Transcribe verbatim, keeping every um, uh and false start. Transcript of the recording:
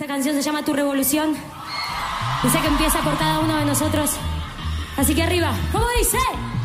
Esta canción se llama Tu Revolución. Y sé que empieza por cada uno de nosotros. Así que arriba, ¿cómo dice?